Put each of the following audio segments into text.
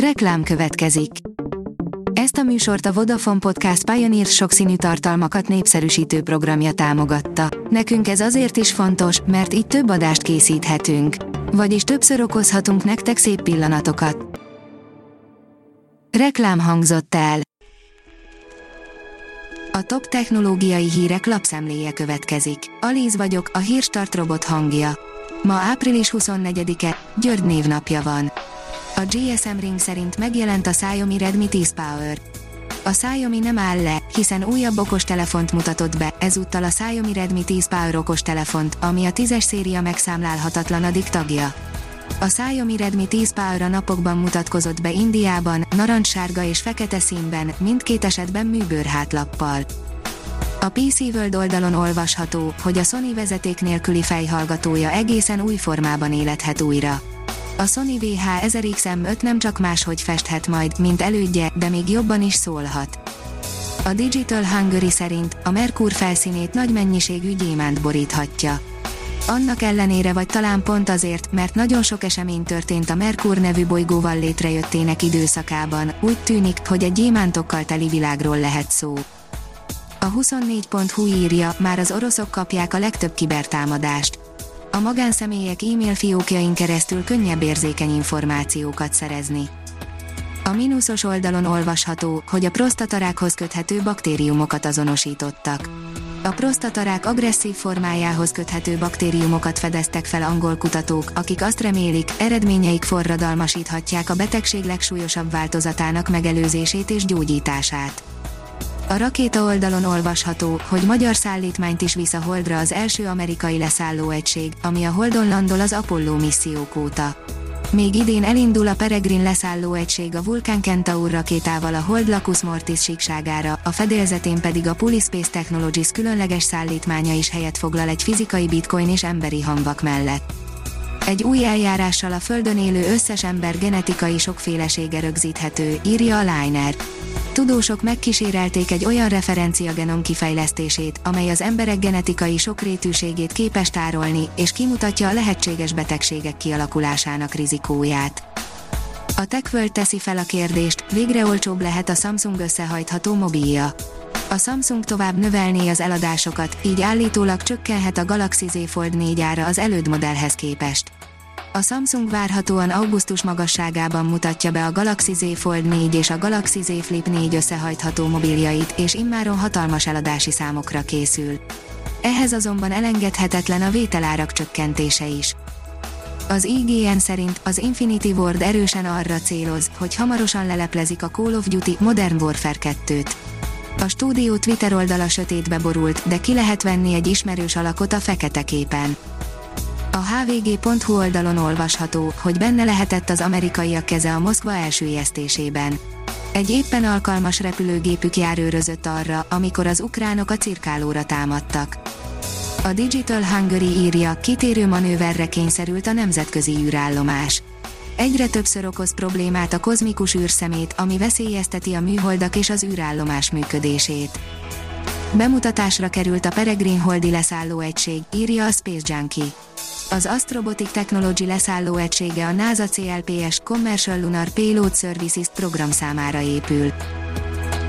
Reklám következik. Ezt a műsort a Vodafone Podcast Pioneer sokszínű tartalmakat népszerűsítő programja támogatta. Nekünk ez azért is fontos, mert így több adást készíthetünk. Vagyis többször okozhatunk nektek szép pillanatokat. Reklám hangzott el. A top technológiai hírek lapszemléje következik. Alíz vagyok, a hírstart robot hangja. Ma április 24-e, György névnapja van. A GSM Ring szerint megjelent a Xiaomi Redmi 10 Power. A Xiaomi nem áll le, hiszen újabb okostelefont mutatott be, ezúttal a Xiaomi Redmi 10 Power okostelefont, ami a 10-es széria megszámlálhatatlanadik tagja. A Xiaomi Redmi 10 Power a napokban mutatkozott be Indiában, narancssárga és fekete színben, mindkét esetben műbőrhátlappal. A PC World oldalon olvasható, hogy a Sony vezeték nélküli fejhallgatója egészen új formában élethet újra. A Sony WH-1000XM5 nem csak máshogy festhet majd, mint elődje, de még jobban is szólhat. A Digital Hungary szerint a Merkur felszínét nagy mennyiségű gyémánt boríthatja. Annak ellenére, vagy talán pont azért, mert nagyon sok esemény történt a Merkur nevű bolygóval létrejöttének időszakában, úgy tűnik, hogy egy gyémántokkal teli világról lehet szó. A 24.hu írja, már az oroszok kapják a legtöbb kibertámadást. A magánszemélyek e-mail fiókjain keresztül könnyebb érzékeny információkat szerezni. A mínuszos oldalon olvasható, hogy a prosztatarákhoz köthető baktériumokat azonosítottak. A prosztatarák agresszív formájához köthető baktériumokat fedeztek fel angol kutatók, akik azt remélik, eredményeik forradalmasíthatják a betegség legsúlyosabb változatának megelőzését és gyógyítását. A rakéta oldalon olvasható, hogy magyar szállítmányt is visz a Holdra az első amerikai leszállóegység, ami a Holdon landol az Apollo missziók óta. Még idén elindul a Peregrine leszállóegység a Vulcan Centaur rakétával a Hold Lacus Mortis síkságára, a fedélzetén pedig a PoliSpace Technologies különleges szállítmánya is helyet foglal egy fizikai bitcoin és emberi hamvak mellett. Egy új eljárással a Földön élő összes ember genetikai sokfélesége rögzíthető, írja a Liner. Tudósok megkísérelték egy olyan referenciagenom kifejlesztését, amely az emberek genetikai sokrétűségét képes tárolni, és kimutatja a lehetséges betegségek kialakulásának rizikóját. A Tech World teszi fel a kérdést, végre olcsóbb lehet a Samsung összehajtható mobilja. A Samsung tovább növelné az eladásokat, így állítólag csökkenhet a Galaxy Z Fold 4 ára az előd modellhez képest. A Samsung várhatóan augusztus magasságában mutatja be a Galaxy Z Fold 4 és a Galaxy Z Flip 4 összehajtható mobiljait, és immáron hatalmas eladási számokra készül. Ehhez azonban elengedhetetlen a vételárak csökkentése is. Az IGN szerint az Infinity Ward erősen arra céloz, hogy hamarosan leleplezik a Call of Duty Modern Warfare 2-t. A stúdió Twitter oldala sötétbe borult, de ki lehet venni egy ismerős alakot a fekete képen. A hvg.hu oldalon olvasható, hogy benne lehetett az amerikaiak keze a Moszkva elsüllyesztésében. Egy éppen alkalmas repülőgépük járőrözött arra, amikor az ukránok a cirkálóra támadtak. A Digital Hungary írja, kitérő manőverre kényszerült a nemzetközi űrállomás. Egyre többször okoz problémát a kozmikus űrszemét, ami veszélyezteti a műholdak és az űrállomás működését. Bemutatásra került a Peregrine holdi leszállóegység, írja a Space Junkie. Az Astrobotic Technology leszállóegysége a NASA CLPS Commercial Lunar Payload Services program számára épül.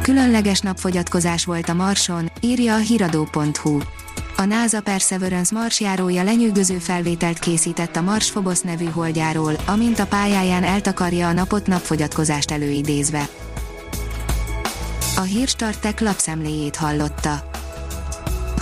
Különleges napfogyatkozás volt a Marson, írja a híradó.hu. A NASA Perseverance marsjárója lenyűgöző felvételt készített a Mars Fobosz nevű holdjáról, amint a pályáján eltakarja a napot napfogyatkozást előidézve. A Hírstart Tech lapszemléjét hallotta.